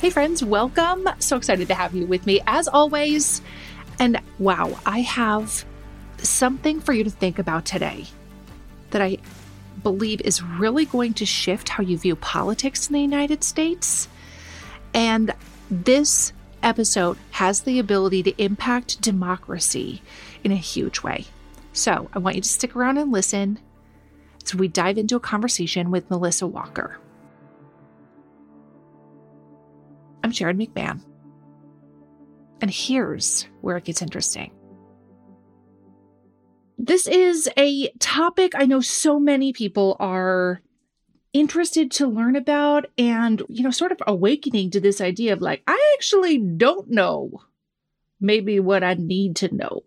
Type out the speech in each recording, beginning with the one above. Hey friends, welcome. So excited to have you with me as always. And wow, I have something for you to think about today that I believe is really going to shift how you view politics in the United States. And this episode has the ability to impact democracy in a huge way. So I want you to stick around and listen as we dive into a conversation with Melissa Walker. I'm Sharon McMahon, and here's where it gets interesting. This is a topic I know so many people are interested to learn about and, sort of awakening to this idea of like, I actually don't know maybe what I need to know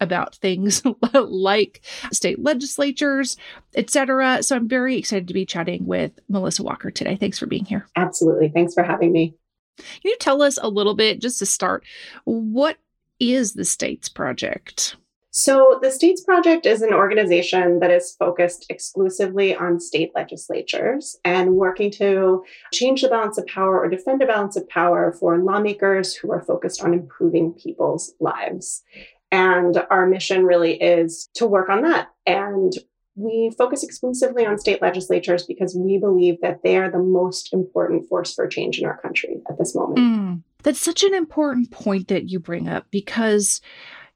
about things like state legislatures, etc. So I'm very excited to be chatting with Melissa Walker today. Thanks for being here. Absolutely. Thanks for having me. Can you tell us a little bit, just to start, what is the States Project? So the States Project is an organization that is focused exclusively on state legislatures and working to change the balance of power or defend a balance of power for lawmakers who are focused on improving people's lives. And our mission really is to work on that. And we focus exclusively on state legislatures because we believe that they are the most important force for change in our country at this moment. That's such an important point that you bring up because,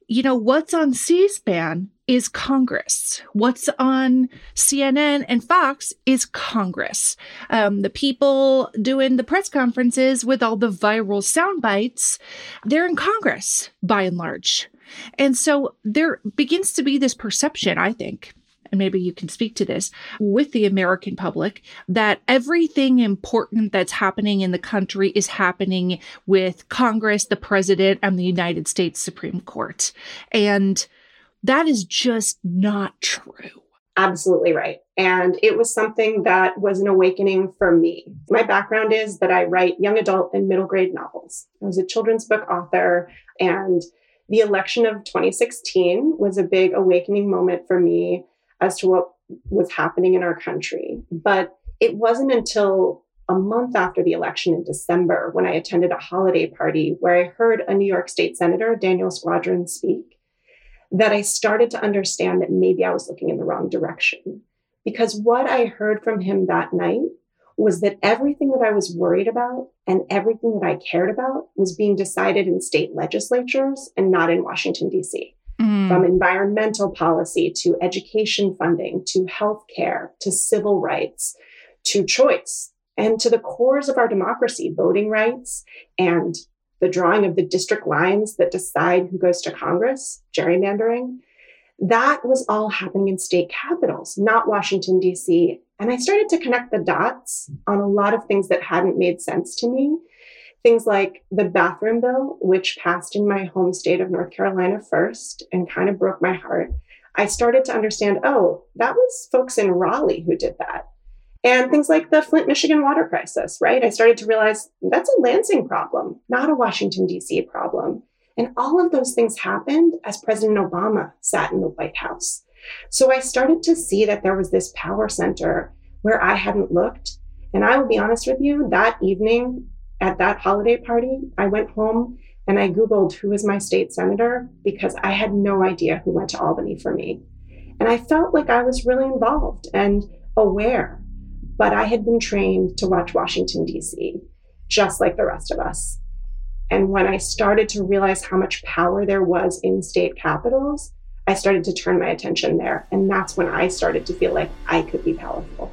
what's on C-SPAN is Congress. What's on CNN and Fox is Congress. The people doing the press conferences with all the viral sound bites, they're in Congress by and large. And so there begins to be this perception, I think, and maybe you can speak to this, with the American public, that everything important that's happening in the country is happening with Congress, the president, and the United States Supreme Court. And that is just not true. Absolutely right. And it was something that was an awakening for me. My background is that I write young adult and middle grade novels. I was a children's book author, and the election of 2016 was a big awakening moment for me as to what was happening in our country. But it wasn't until a month after the election in December when I attended a holiday party where I heard a New York State Senator, Daniel Squadron, speak, that I started to understand that maybe I was looking in the wrong direction. Because what I heard from him that night was that everything that I was worried about and everything that I cared about was being decided in state legislatures and not in Washington, D.C. From environmental policy to education funding, to healthcare, to civil rights, to choice, and to the cores of our democracy, voting rights, and the drawing of the district lines that decide who goes to Congress, gerrymandering. That was all happening in state capitals, not Washington, D.C. And I started to connect the dots on a lot of things that hadn't made sense to me. Things like the bathroom bill, which passed in my home state of North Carolina first and kind of broke my heart. I started to understand, oh, that was folks in Raleigh who did that. And things like the Flint, Michigan water crisis, right? I started to realize that's a Lansing problem, not a Washington, D.C. problem. And all of those things happened as President Obama sat in the White House. So I started to see that there was this power center where I hadn't looked. And I will be honest with you, that evening, at that holiday party, I went home and I Googled who is my state senator because I had no idea who went to Albany for me. And I felt like I was really involved and aware, but I had been trained to watch Washington, D.C., just like the rest of us. And when I started to realize how much power there was in state capitals, I started to turn my attention there. And that's when I started to feel like I could be powerful.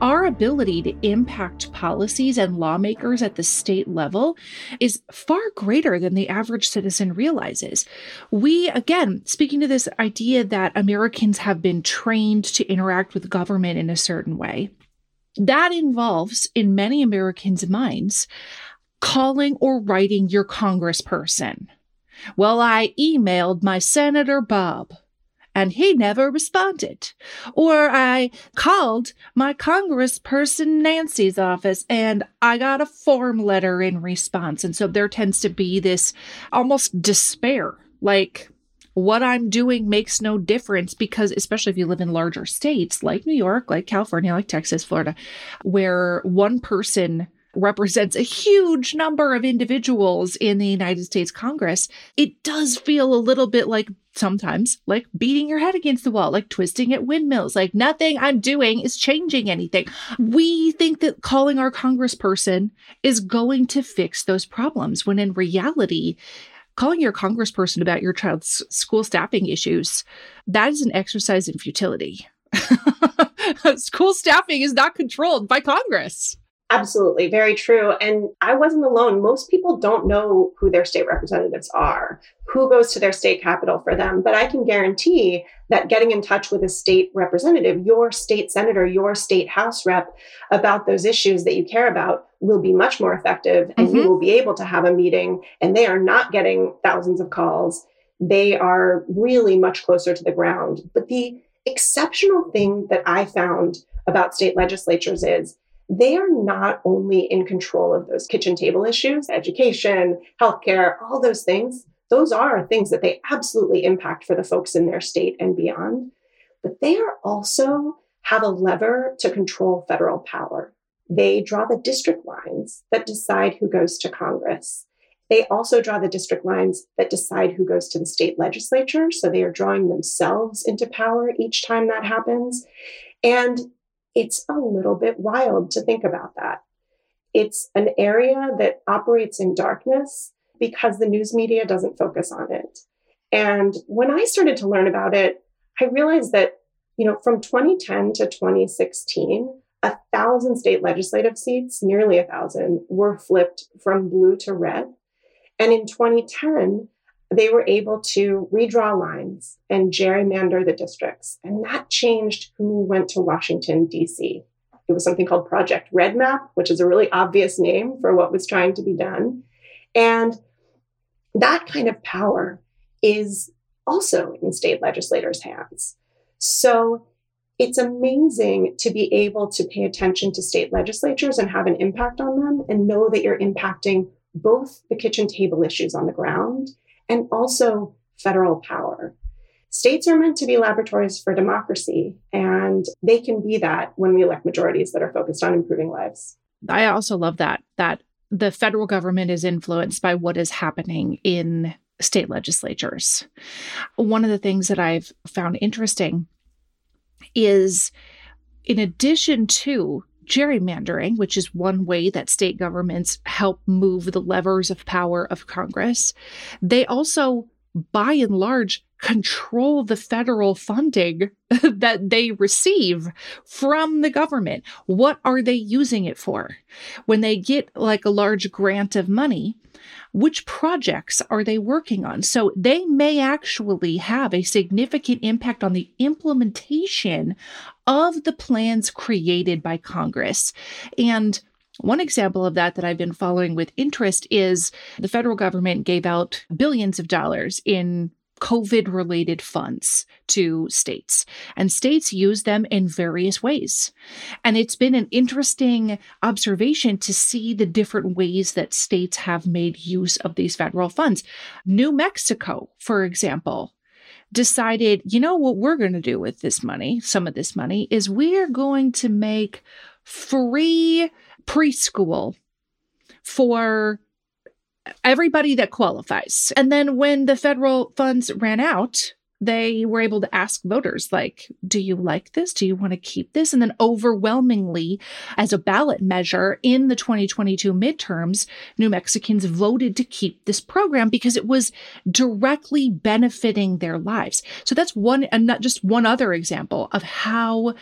Our ability to impact policies and lawmakers at the state level is far greater than the average citizen realizes. We, again, speaking to this idea that Americans have been trained to interact with government in a certain way, that involves, in many Americans' minds, calling or writing your congressperson. Well, I emailed my Senator Bob, and he never responded. Or I called my congressperson Nancy's office and I got a form letter in response. And so there tends to be this almost despair, like what I'm doing makes no difference, because especially if you live in larger states like New York, like California, like Texas, Florida, where one person represents a huge number of individuals in the United States Congress, it does feel a little bit like sometimes like beating your head against the wall, like twisting at windmills, like nothing I'm doing is changing anything. We think that calling our congressperson is going to fix those problems, when in reality, calling your congressperson about your child's school staffing issues, that is an exercise in futility. School staffing is not controlled by Congress. Absolutely. Very true. And I wasn't alone. Most people don't know who their state representatives are, who goes to their state capital for them. But I can guarantee that getting in touch with a state representative, your state senator, your state house rep about those issues that you care about will be much more effective, and you will be able to have a meeting, and they are not getting thousands of calls. They are really much closer to the ground. But the exceptional thing that I found about state legislatures is they are not only in control of those kitchen table issues, education, healthcare, all those things. Those are things that they absolutely impact for the folks in their state and beyond. But they are also have a lever to control federal power. They draw the district lines that decide who goes to Congress. They also draw the district lines that decide who goes to the state legislature. So they are drawing themselves into power each time that happens. And it's a little bit wild to think about that. It's an area that operates in darkness because the news media doesn't focus on it. And when I started to learn about it, I realized that, from 2010 to 2016, 1,000 state legislative seats, nearly 1,000, were flipped from blue to red. And in 2010, they were able to redraw lines and gerrymander the districts. And that changed who went to Washington, D.C. It was something called Project Red Map, which is a really obvious name for what was trying to be done. And that kind of power is also in state legislators' hands. So it's amazing to be able to pay attention to state legislatures and have an impact on them, and know that you're impacting both the kitchen table issues on the ground and also federal power. States are meant to be laboratories for democracy, and they can be that when we elect majorities that are focused on improving lives. I also love that the federal government is influenced by what is happening in state legislatures. One of the things that I've found interesting is, in addition to gerrymandering, which is one way that state governments help move the levers of power of Congress, they also, by and large, control the federal funding that they receive from the government. What are they using it for? When they get like a large grant of money, which projects are they working on? So they may actually have a significant impact on the implementation of the plans created by Congress. And one example of that I've been following with interest is the federal government gave out billions of dollars in COVID-related funds to states, and states use them in various ways. And it's been an interesting observation to see the different ways that states have made use of these federal funds. New Mexico, for example, decided, you know what we're going to do with this money, some of this money, is we're going to make free preschool for everybody that qualifies. And then when the federal funds ran out, they were able to ask voters, like, do you like this? Do you want to keep this? And then overwhelmingly, as a ballot measure in the 2022 midterms, New Mexicans voted to keep this program because it was directly benefiting their lives. So that's one, and not just one other example of how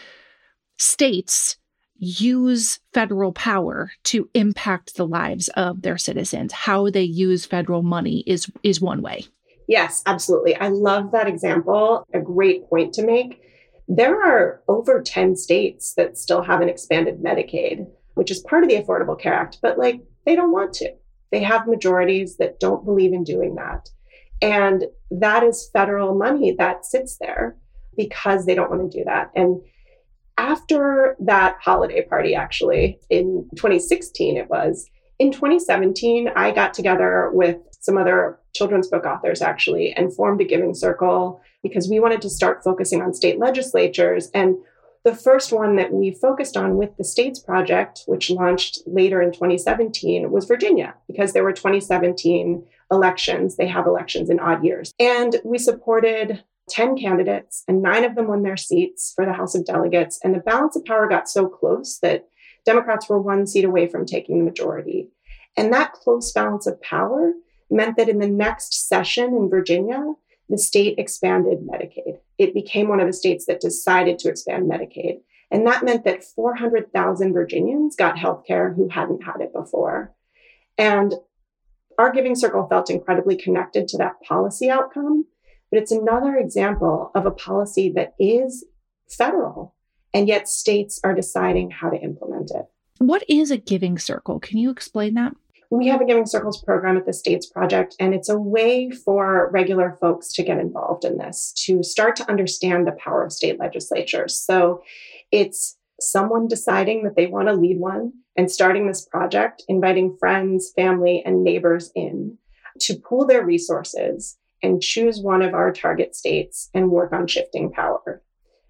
states use federal power to impact the lives of their citizens. How they use federal money is one way. Yes, absolutely. I love that example. A great point to make. There are over 10 states that still haven't expanded Medicaid, which is part of the Affordable Care Act, but like they don't want to. They have majorities that don't believe in doing that. And that is federal money that sits there because they don't want to do that. And after that holiday party, actually, in 2016 it was, in 2017, I got together with some other children's book authors, actually, and formed a giving circle because we wanted to start focusing on state legislatures. And the first one that we focused on with the States Project, which launched later in 2017, was Virginia, because there were 2017 elections. They have elections in odd years. And we supported 10 candidates, and 9 of them won their seats for the House of Delegates. And the balance of power got so close that Democrats were one seat away from taking the majority. And that close balance of power meant that in the next session in Virginia, the state expanded Medicaid. It became one of the states that decided to expand Medicaid. And that meant that 400,000 Virginians got healthcare who hadn't had it before. And our Giving Circle felt incredibly connected to that policy outcome. But it's another example of a policy that is federal, and yet states are deciding how to implement it. What is a Giving Circle? Can you explain that? We have a Giving Circles program at the States Project, and it's a way for regular folks to get involved in this, to start to understand the power of state legislatures. So it's someone deciding that they want to lead one and starting this project, inviting friends, family, and neighbors in to pool their resources and choose one of our target states and work on shifting power.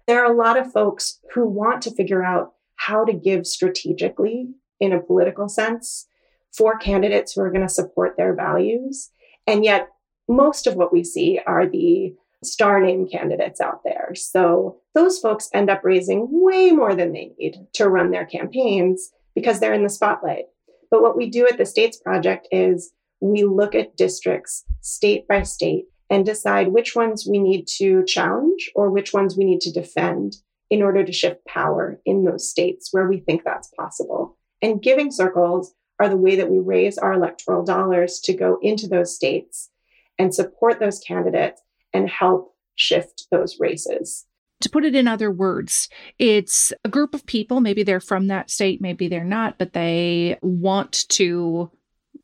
There are a lot of folks who want to figure out how to give strategically in a political sense for candidates who are going to support their values. And yet most of what we see are the star name candidates out there. So those folks end up raising way more than they need to run their campaigns because they're in the spotlight. But what we do at the States Project is we look at districts state by state and decide which ones we need to challenge or which ones we need to defend in order to shift power in those states where we think that's possible. And Giving Circles are the way that we raise our electoral dollars to go into those states and support those candidates and help shift those races. To put it in other words, it's a group of people, maybe they're from that state, maybe they're not, but they want to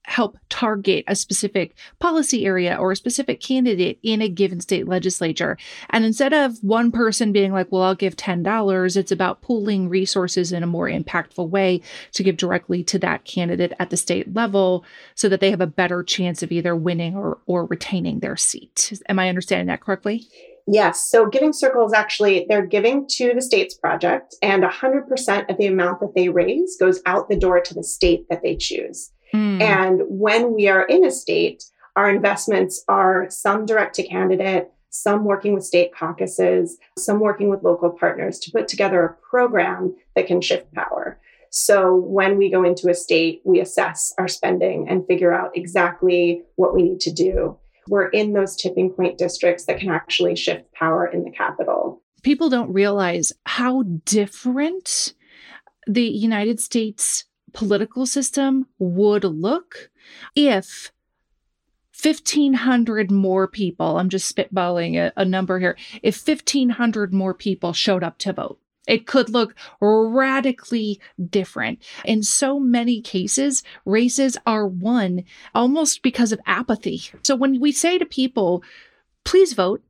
help target a specific policy area or a specific candidate in a given state legislature. And instead of one person being like, well, I'll give $10, it's about pooling resources in a more impactful way to give directly to that candidate at the state level so that they have a better chance of either winning or retaining their seat. Am I understanding that correctly? Yes. So Giving Circles, actually, they're giving to the States Project, and 100% of the amount that they raise goes out the door to the state that they choose. And when we are in a state, our investments are some direct to candidate, some working with state caucuses, some working with local partners to put together a program that can shift power. So when we go into a state, we assess our spending and figure out exactly what we need to do. We're in those tipping point districts that can actually shift power in the capital. People don't realize how different the United States political system would look if 1,500 more people, I'm just spitballing a number here, if 1,500 more people showed up to vote. It could look radically different. In so many cases, races are won almost because of apathy. So when we say to people, please vote,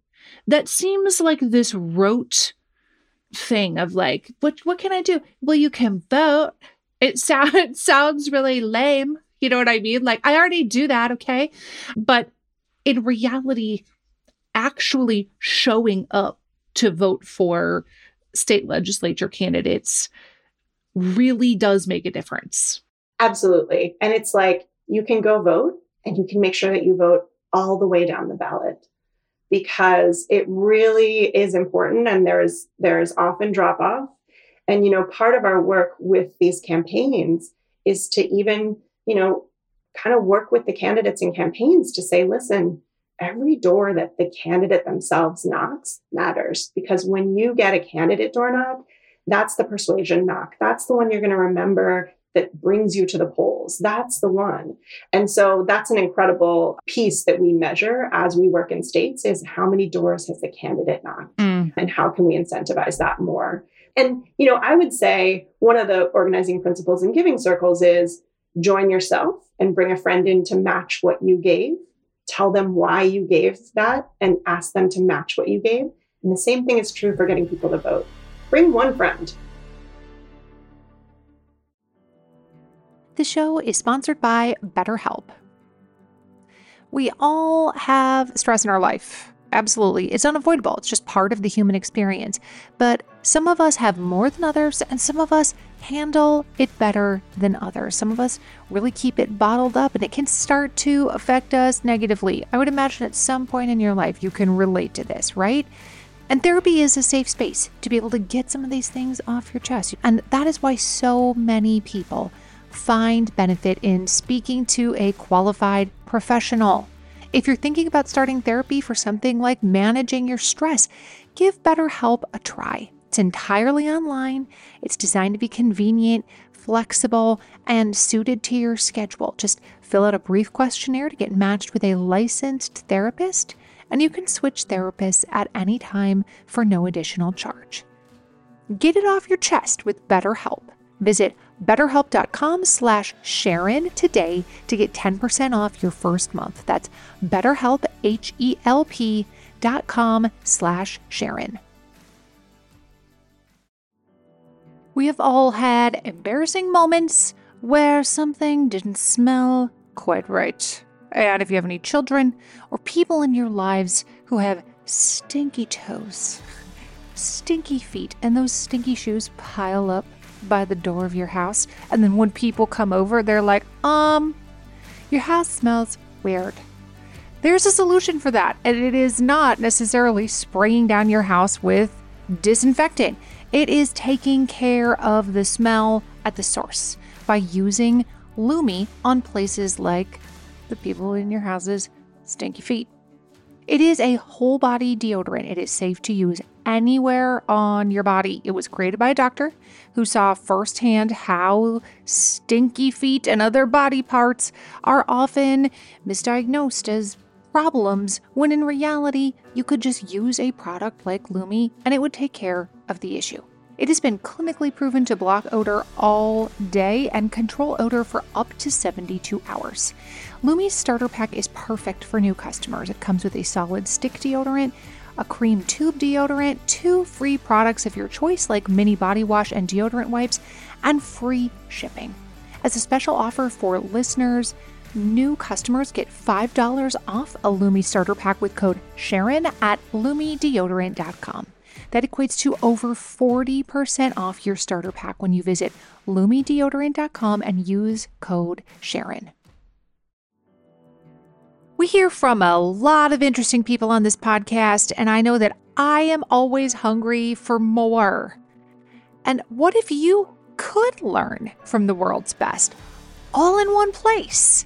that seems like this rote thing of like, what can I do? Well, you can vote. It sounds really lame. You know what I mean? Like, I already do that, okay? But in reality, actually showing up to vote for state legislature candidates really does make a difference. Absolutely. And it's like, you can go vote and you can make sure that you vote all the way down the ballot, because it really is important. And there is often drop off. And, you know, part of our work with these campaigns is to even, you know, kind of work with the candidates in campaigns to say, listen, every door that the candidate themselves knocks matters, because when you get a candidate doorknob, that's the persuasion knock. That's the one you're going to remember that brings you to the polls. That's the one. And so that's an incredible piece that we measure as we work in states, is how many doors has the candidate knocked and how can we incentivize that more? And, you know, I would say one of the organizing principles in giving circles is join yourself and bring a friend in to match what you gave. Tell them why you gave that and ask them to match what you gave. And the same thing is true for getting people to vote. Bring one friend. The show is sponsored by BetterHelp. We all have stress in our life. Absolutely. It's unavoidable. It's just part of the human experience. But some of us have more than others, and some of us handle it better than others. Some of us really keep it bottled up, and it can start to affect us negatively. I would imagine at some point in your life, you can relate to this, right? And therapy is a safe space to be able to get some of these things off your chest. And that is why so many people find benefit in speaking to a qualified professional. If you're thinking about starting therapy for something like managing your stress, give BetterHelp a try. It's entirely online. It's designed to be convenient, flexible, and suited to your schedule. Just fill out a brief questionnaire to get matched with a licensed therapist, and you can switch therapists at any time for no additional charge. Get it off your chest with BetterHelp. Visit BetterHelp.com/Sharon today to get 10% off your first month. That's BetterHelp, HELP.com/Sharon. We have all had embarrassing moments where something didn't smell quite right. And if you have any children or people in your lives who have stinky toes, stinky feet, and those stinky shoes pile up by the door of your house, and then when people come over, they're like, your house smells weird. There's a solution for that, and it is not necessarily spraying down your house with disinfectant. It is taking care of the smell at the source by using Lumi on places like the people in your house's stinky feet. It is a whole body deodorant. It is safe to use anywhere on your body. It was created by a doctor who saw firsthand how stinky feet and other body parts are often misdiagnosed as problems, when in reality, you could just use a product like Lumi and it would take care of the issue. It has been clinically proven to block odor all day and control odor for up to 72 hours. Lumi's starter pack is perfect for new customers. It comes with a solid stick deodorant, a cream tube deodorant, 2 free products of your choice like mini body wash and deodorant wipes, and free shipping. As a special offer for listeners, new customers get $5 off a Lumi starter pack with code Sharon at LumiDeodorant.com. That equates to over 40% off your starter pack when you visit LumiDeodorant.com and use code Sharon. We hear from a lot of interesting people on this podcast, and I know that I am always hungry for more. And what if you could learn from the world's best all in one place?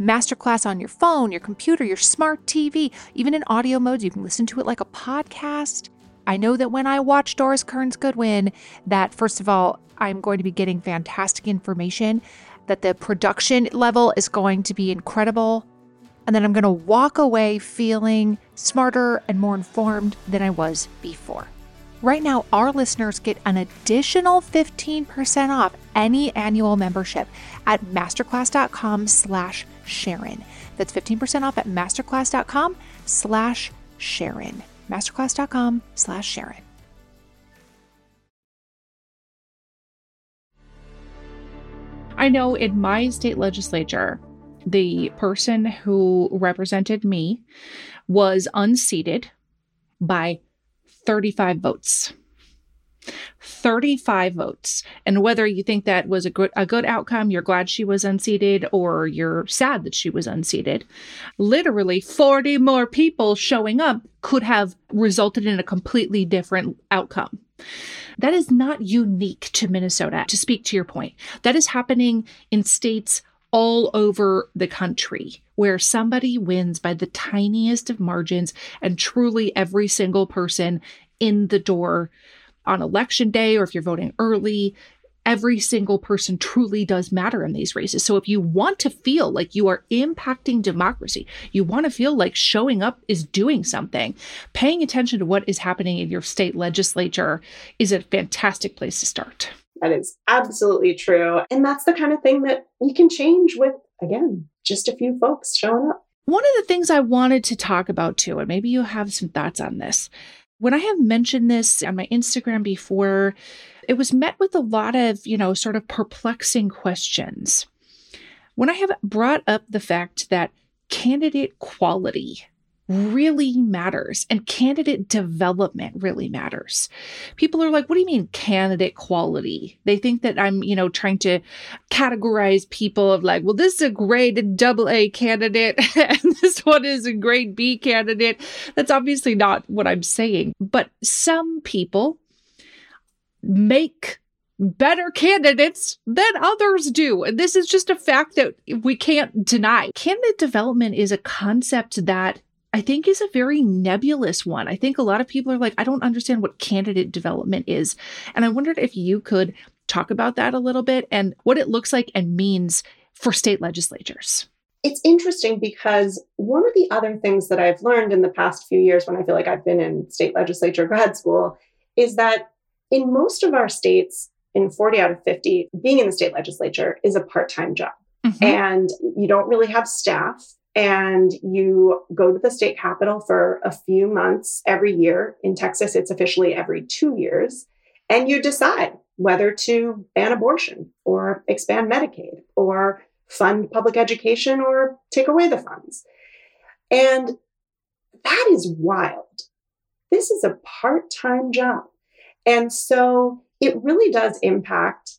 masterclass on your phone, your computer, your smart TV, even in audio modes. You can listen to it like a podcast. I know that when I watch Doris Kearns Goodwin, that first of all, I'm going to be getting fantastic information, that the production level is going to be incredible. And then I'm going to walk away feeling smarter and more informed than I was before. Right now, our listeners get an additional 15% off any annual membership at masterclass.com/Sharon. That's 15% off at masterclass.com/Sharon. masterclass.com/Sharon. I know in my state legislature, the person who represented me was unseated by 35 votes. 35 votes. And whether you think that was a good outcome, you're glad she was unseated, or you're sad that she was unseated, literally 40 more people showing up could have resulted in a completely different outcome. That is not unique to Minnesota, to speak to your point. That is happening in states all over the country, where somebody wins by the tiniest of margins, and truly every single person in the door on election day, or if you're voting early, every single person truly does matter in these races. So if you want to feel like you are impacting democracy, you want to feel like showing up is doing something, paying attention to what is happening in your state legislature is a fantastic place to start. That is absolutely true. And that's the kind of thing that you can change with, again, just a few folks showing up. One of the things I wanted to talk about too, and maybe you have some thoughts on this. When I have mentioned this on my Instagram before, it was met with a lot of, sort of perplexing questions. When I have brought up the fact that candidate quality really matters and candidate development really matters, people are like, what do you mean candidate quality? They think that I'm, trying to categorize people of like, well, this is a grade AA candidate and this one is a grade B candidate. That's obviously not what I'm saying, but some people make better candidates than others do. And this is just a fact that we can't deny. Candidate development is a concept that I think is a very nebulous one. I think a lot of people are like, I don't understand what candidate development is. And I wondered if you could talk about that a little bit and what it looks like and means for state legislatures. It's interesting because one of the other things that I've learned in the past few years when I feel like I've been in state legislature grad school is that in most of our states, in 40 out of 50, being in the state legislature is a part-time job. Mm-hmm. And you don't really have staff. And you go to the state capitol for a few months every year. In Texas, it's officially every 2 years. And you decide whether to ban abortion or expand Medicaid or fund public education or take away the funds. And that is wild. This is a part-time job. And so it really does impact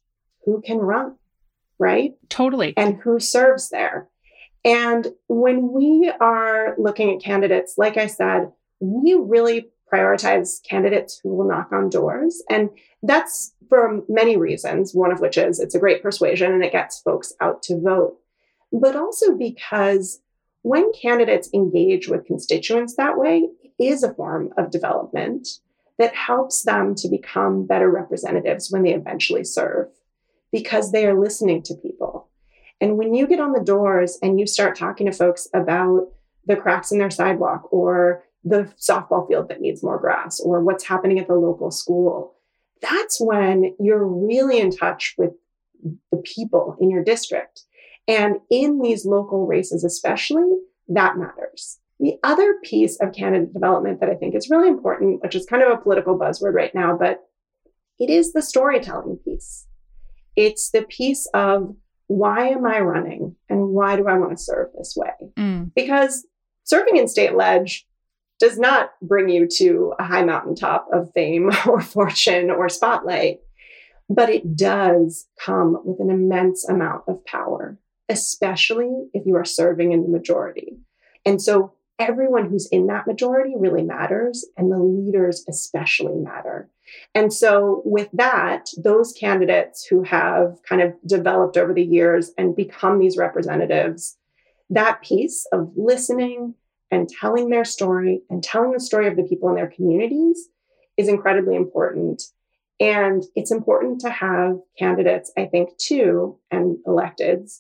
who can run, right? Totally. And who serves there. And when we are looking at candidates, like I said, we really prioritize candidates who will knock on doors. And that's for many reasons, one of which is it's a great persuasion and it gets folks out to vote. But also because when candidates engage with constituents that way, it is a form of development that helps them to become better representatives when they eventually serve, because they are listening to people. And when you get on the doors and you start talking to folks about the cracks in their sidewalk or the softball field that needs more grass or what's happening at the local school, that's when you're really in touch with the people in your district. And in these local races especially, that matters. The other piece of candidate development that I think is really important, which is kind of a political buzzword right now, but it is the storytelling piece. It's the piece of, why am I running and why do I want to serve this way? Mm. Because serving in state leg does not bring you to a high mountaintop of fame or fortune or spotlight, but it does come with an immense amount of power, especially if you are serving in the majority. And so everyone who's in that majority really matters, and the leaders especially matter. And so with that, those candidates who have kind of developed over the years and become these representatives, that piece of listening and telling their story and telling the story of the people in their communities is incredibly important. And it's important to have candidates, I think, too, and electeds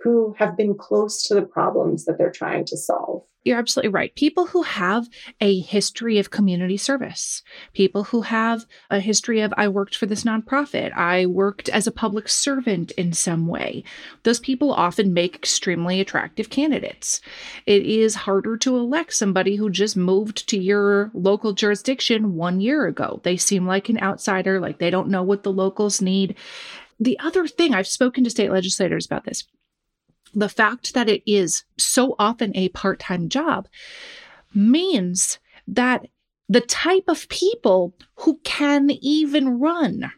who have been close to the problems that they're trying to solve. You're absolutely right. People who have a history of community service, people who have a history of, I worked for this nonprofit, I worked as a public servant in some way. Those people often make extremely attractive candidates. It is harder to elect somebody who just moved to your local jurisdiction 1 year ago. They seem like an outsider, like they don't know what the locals need. The other thing, I've spoken to state legislators about this. The fact that it is so often a part-time job means that the type of people who can even run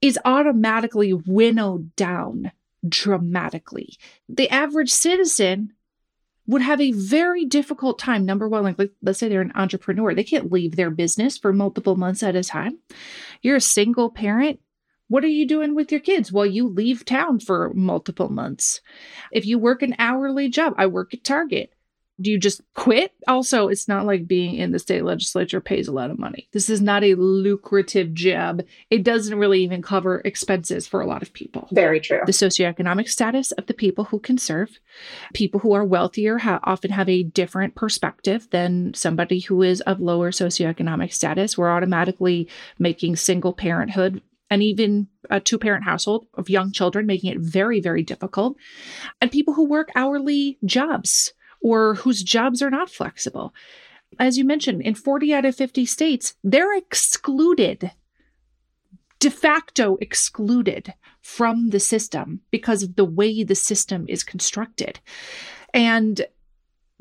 is automatically winnowed down dramatically. The average citizen would have a very difficult time. Number one, like let's say they're an entrepreneur. They can't leave their business for multiple months at a time. You're a single parent. What are you doing with your kids? Well, you leave town for multiple months. If you work an hourly job, I work at Target. Do you just quit? Also, it's not like being in the state legislature pays a lot of money. This is not a lucrative job. It doesn't really even cover expenses for a lot of people. Very true. The socioeconomic status of the people who can serve, people who are wealthier often have a different perspective than somebody who is of lower socioeconomic status. We're automatically making single parenthood and even a two-parent household of young children, making it very, very difficult. And people who work hourly jobs or whose jobs are not flexible. As you mentioned, in 40 out of 50 states, they're excluded, de facto excluded from the system because of the way the system is constructed. And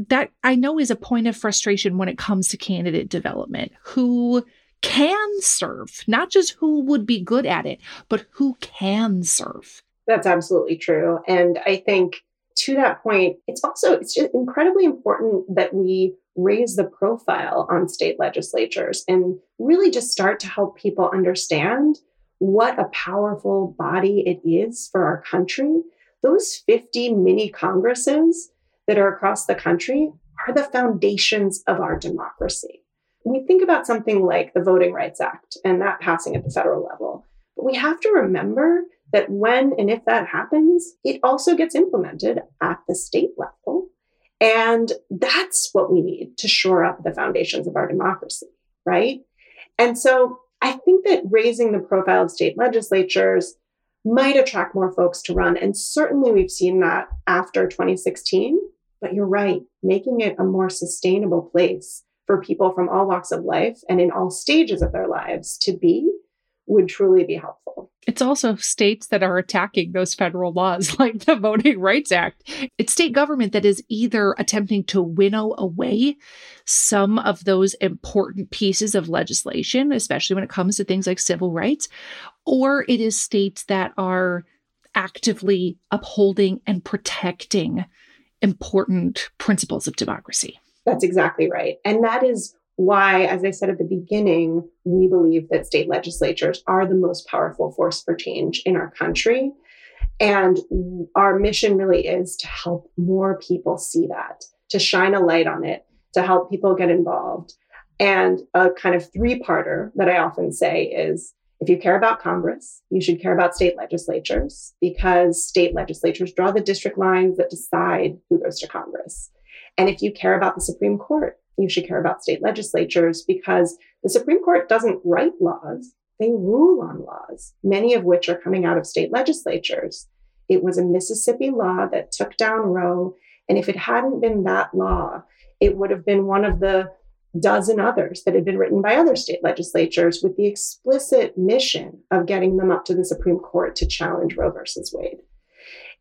that, I know, is a point of frustration when it comes to candidate development. Who can serve, not just who would be good at it, but who can serve. That's absolutely true. And I think to that point, it's just incredibly important that we raise the profile on state legislatures and really just start to help people understand what a powerful body it is for our country. Those 50 mini Congresses that are across the country are the foundations of our democracy. We think about something like the Voting Rights Act and that passing at the federal level, but we have to remember that when and if that happens, it also gets implemented at the state level. And that's what we need to shore up the foundations of our democracy, right? And so I think that raising the profile of state legislatures might attract more folks to run. And certainly we've seen that after 2016, but you're right, making it a more sustainable place for people from all walks of life and in all stages of their lives to be would truly be helpful. It's also states that are attacking those federal laws, like the Voting Rights Act. It's state government that is either attempting to winnow away some of those important pieces of legislation, especially when it comes to things like civil rights, or it is states that are actively upholding and protecting important principles of democracy. That's exactly right. And that is why, as I said at the beginning, we believe that state legislatures are the most powerful force for change in our country. And our mission really is to help more people see that, to shine a light on it, to help people get involved. And a kind of three-parter that I often say is, if you care about Congress, you should care about state legislatures, because state legislatures draw the district lines that decide who goes to Congress. And if you care about the Supreme Court, you should care about state legislatures, because the Supreme Court doesn't write laws, they rule on laws, many of which are coming out of state legislatures. It was a Mississippi law that took down Roe, and if it hadn't been that law, it would have been one of the dozen others that had been written by other state legislatures with the explicit mission of getting them up to the Supreme Court to challenge Roe versus Wade.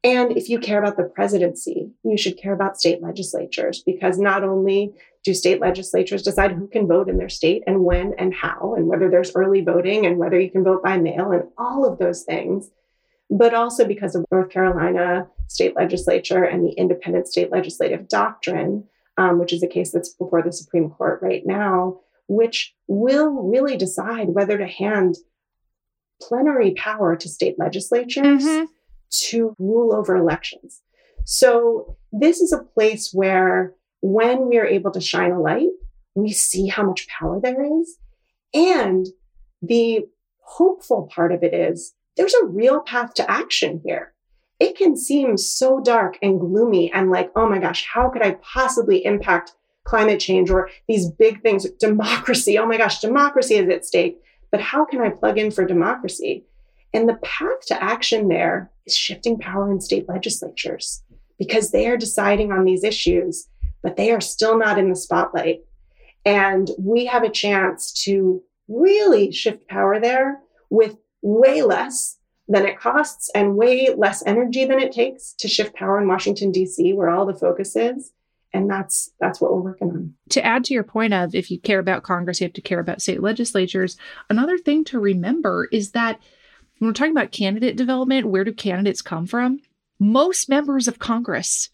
And if you care about the presidency, you should care about state legislatures, because not only do state legislatures decide who can vote in their state and when and how, and whether there's early voting and whether you can vote by mail and all of those things, but also because of North Carolina state legislature and the independent state legislative doctrine, which is a case that's before the Supreme Court right now, which will really decide whether to hand plenary power to state legislatures mm-hmm. to rule over elections. So this is a place where when we are able to shine a light, we see how much power there is. And the hopeful part of it is there's a real path to action here. It can seem so dark and gloomy and like, oh my gosh, how could I possibly impact climate change or these big things, democracy? Oh my gosh, democracy is at stake. But how can I plug in for democracy? And the path to action there is shifting power in state legislatures because they are deciding on these issues, but they are still not in the spotlight. And we have a chance to really shift power there with way less than it costs and way less energy than it takes to shift power in Washington, D.C., where all the focus is. And that's what we're working on. To add to your point of, if you care about Congress, you have to care about state legislatures. Another thing to remember is that when we're talking about candidate development, where do candidates come from? Most members of Congress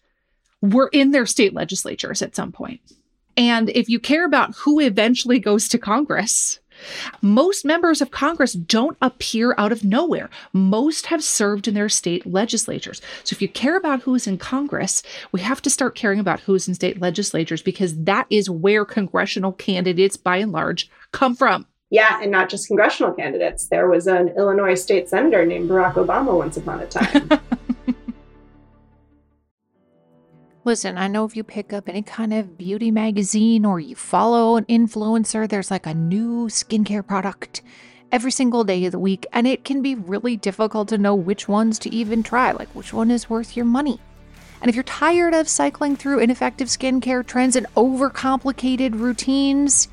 were in their state legislatures at some point. And if you care about who eventually goes to Congress, most members of Congress don't appear out of nowhere. Most have served in their state legislatures. So if you care about who's in Congress, we have to start caring about who's in state legislatures because that is where congressional candidates, by and large, come from. Yeah, and not just congressional candidates. There was an Illinois state senator named Barack Obama once upon a time. Listen, I know if you pick up any kind of beauty magazine or you follow an influencer, there's like a new skincare product every single day of the week. And it can be really difficult to know which ones to even try, like which one is worth your money. And if you're tired of cycling through ineffective skincare trends and overcomplicated routines,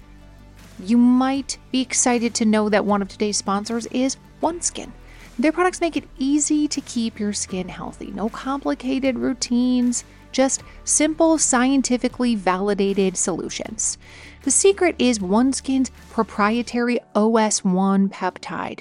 you might be excited to know that one of today's sponsors is OneSkin. Their products make it easy to keep your skin healthy. No complicated routines. Just simple, scientifically validated solutions. The secret is OneSkin's proprietary OS1 peptide.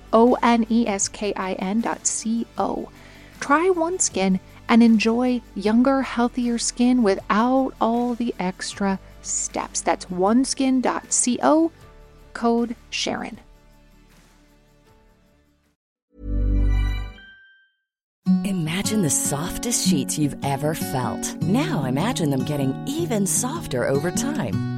ONESKIN.co. Try OneSkin and enjoy younger, healthier skin without all the extra steps. That's oneskin.co, code SHARON. Imagine the softest sheets you've ever felt. Now imagine them getting even softer over time.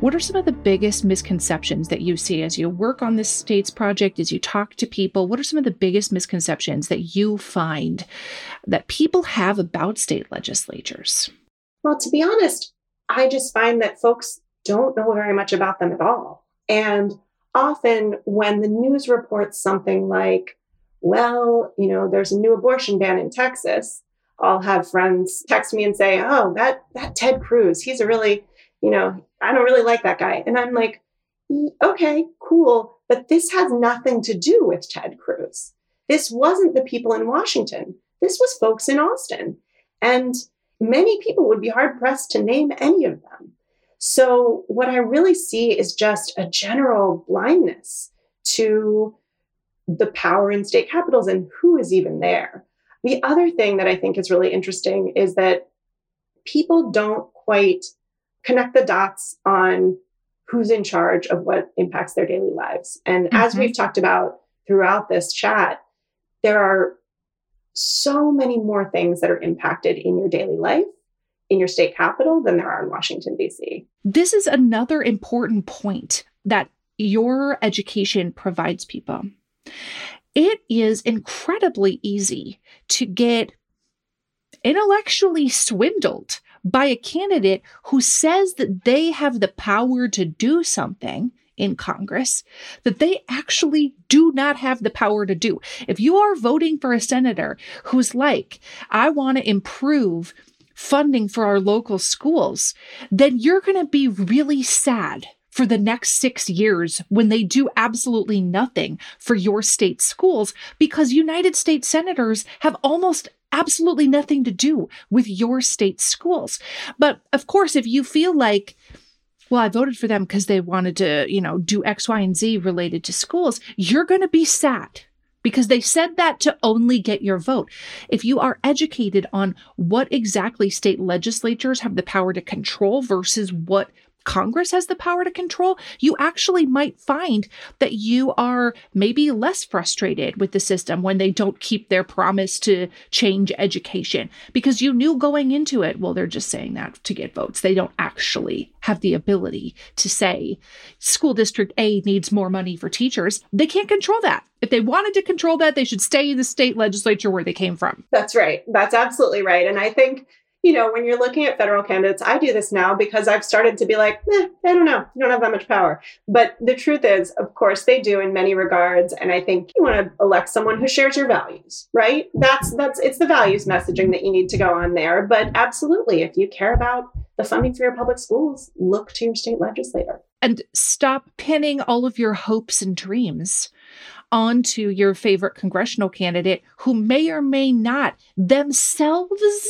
What are some of the biggest misconceptions that you see as you work on this States Project, as you talk to people? What are some of the biggest misconceptions that you find that people have about state legislatures? Well, to be honest, I just find that folks don't know very much about them at all. And often when the news reports something like, well, you know, there's a new abortion ban in Texas, I'll have friends text me and say, oh, that Ted Cruz, he's a really, you know, I don't really like that guy. And I'm like, okay, cool. But this has nothing to do with Ted Cruz. This wasn't the people in Washington. This was folks in Austin. And many people would be hard pressed to name any of them. So what I really see is just a general blindness to the power in state capitals and who is even there. The other thing that I think is really interesting is that people don't quite connect the dots on who's in charge of what impacts their daily lives. And as we've talked about throughout this chat, there are so many more things that are impacted in your daily life, in your state capital, than there are in Washington, D.C. This is another important point that your education provides people. It is incredibly easy to get intellectually swindled by a candidate who says that they have the power to do something in Congress that they actually do not have the power to do. If you are voting for a senator who's like, I want to improve funding for our local schools, then you're going to be really sad for the next 6 years when they do absolutely nothing for your state schools, because United States senators have almost absolutely nothing to do with your state schools. But of course, if you feel like, well, I voted for them because they wanted to, you know, do X, Y, and Z related to schools, you're going to be sad because they said that to only get your vote. If you are educated on what exactly state legislatures have the power to control versus what Congress has the power to control, you actually might find that you are maybe less frustrated with the system when they don't keep their promise to change education, because you knew going into it, well, they're just saying that to get votes. They don't actually have the ability to say school district A needs more money for teachers. They can't control that. If they wanted to control that, they should stay in the state legislature where they came from. That's right. That's absolutely right. And I think, you know, when you're looking at federal candidates, I do this now because I've started to be like, I don't know, you don't have that much power. But the truth is, of course, they do in many regards. And I think you want to elect someone who shares your values, right? It's the values messaging that you need to go on there. But absolutely, if you care about the funding for your public schools, look to your state legislator. And stop pinning all of your hopes and dreams onto your favorite congressional candidate who may or may not themselves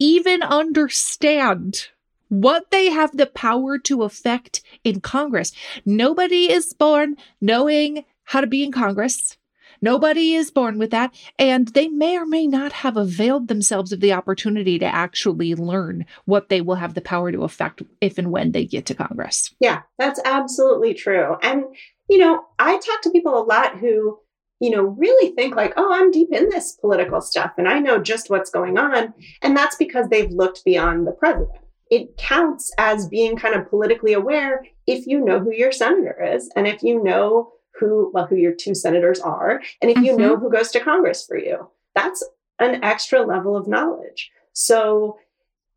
even understand what they have the power to affect in Congress. Nobody is born knowing how to be in Congress. Nobody is born with that. And they may or may not have availed themselves of the opportunity to actually learn what they will have the power to affect if and when they get to Congress. Yeah, that's absolutely true. And, you know, I talk to people a lot who, you know, really think like, oh, I'm deep in this political stuff and I know just what's going on. And that's because they've looked beyond the president. It counts as being kind of politically aware if you know who your senator is and if you know who your two senators are and if you know who goes to Congress for you. That's an extra level of knowledge. So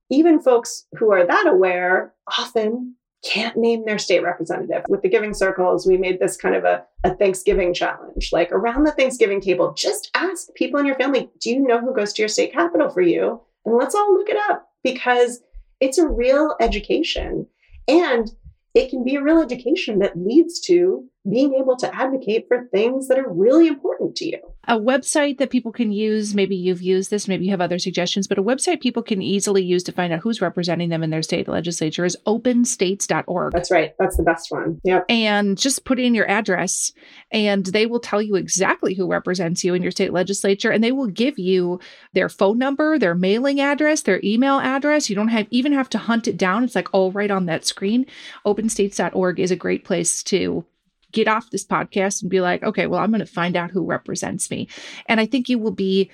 even folks who are that aware often can't name their state representative. With the Giving Circles, we made this kind of a Thanksgiving challenge, like around the Thanksgiving table, just ask people in your family, do you know who goes to your state capitol for you? And let's all look it up, because it's a real education. And it can be a real education that leads to being able to advocate for things that are really important to you. A website that people can use, maybe you've used this, maybe you have other suggestions, but a website people can easily use to find out who's representing them in their state legislature is OpenStates.org. That's right. That's the best one. Yep. And just put in your address and they will tell you exactly who represents you in your state legislature. And they will give you their phone number, their mailing address, their email address. You don't even have to hunt it down. It's like all right on that screen. OpenStates.org is a great place to get off this podcast and be like, okay, well, I'm going to find out who represents me. And I think you will be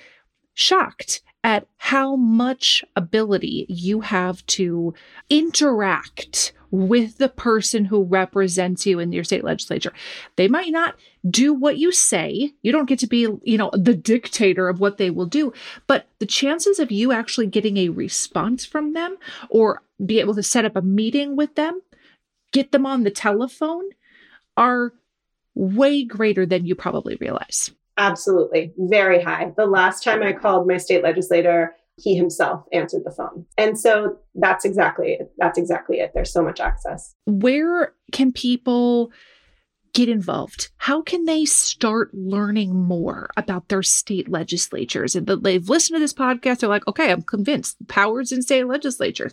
shocked at how much ability you have to interact with the person who represents you in your state legislature. They might not do what you say. You don't get to be, the dictator of what they will do. But the chances of you actually getting a response from them or be able to set up a meeting with them, get them on the telephone, are way greater than you probably realize. Absolutely. Very high. The last time I called my state legislator, he himself answered the phone. And so that's exactly it. There's so much access. Where can people get involved? How can they start learning more about their state legislatures? And they've listened to this podcast. They're like, okay, I'm convinced. Powers in state legislatures.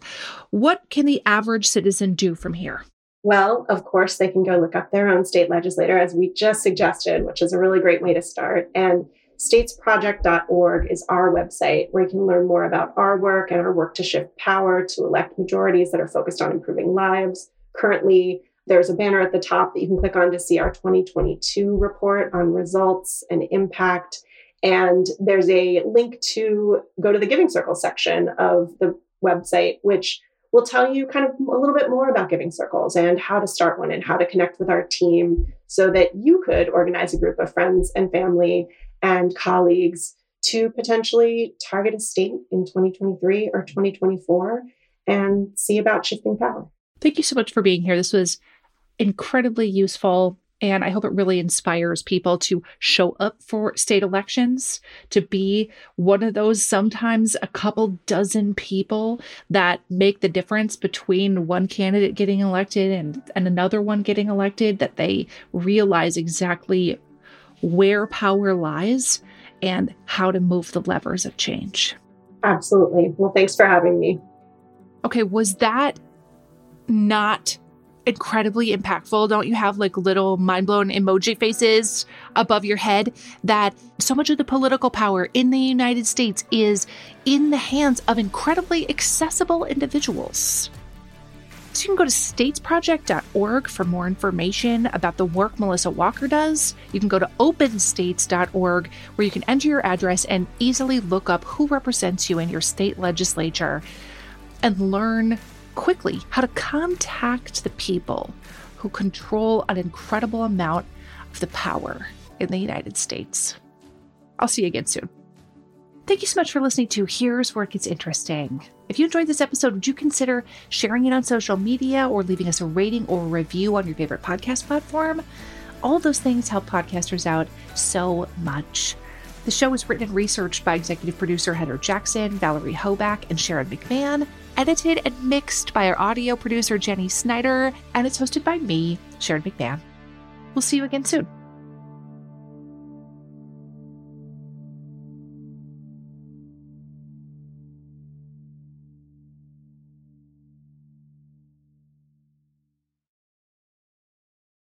What can the average citizen do from here? Well, of course, they can go look up their own state legislator, as we just suggested, which is a really great way to start. And States Project.org is our website where you can learn more about our work and our work to shift power to elect majorities that are focused on improving lives. Currently, there's a banner at the top that you can click on to see our 2022 report on results and impact. And there's a link to go to the Giving Circle section of the website, which we'll tell you kind of a little bit more about Giving Circles and how to start one and how to connect with our team so that you could organize a group of friends and family and colleagues to potentially target a state in 2023 or 2024 and see about shifting power. Thank you so much for being here. This was incredibly useful. And I hope it really inspires people to show up for state elections, to be one of those sometimes a couple dozen people that make the difference between one candidate getting elected and another one getting elected, that they realize exactly where power lies and how to move the levers of change. Absolutely. Well, thanks for having me. Okay, was that not incredibly impactful? Don't you have like little mind-blown emoji faces above your head that so much of the political power in the United States is in the hands of incredibly accessible individuals? So you can go to statesproject.org for more information about the work Melissa Walker does. You can go to openstates.org where you can enter your address and easily look up who represents you in your state legislature and learn quickly how to contact the people who control an incredible amount of the power in the United States. I'll see you again soon. Thank you so much for listening to Here's Where It Gets Interesting. If you enjoyed this episode, would you consider sharing it on social media or leaving us a rating or a review on your favorite podcast platform? All those things help podcasters out so much. The show is written and researched by executive producer Heather Jackson, Valerie Hoback, and Sharon McMahon, edited and mixed by our audio producer Jenny Snyder, and it's hosted by me, Sharon McMahon. We'll see you again soon.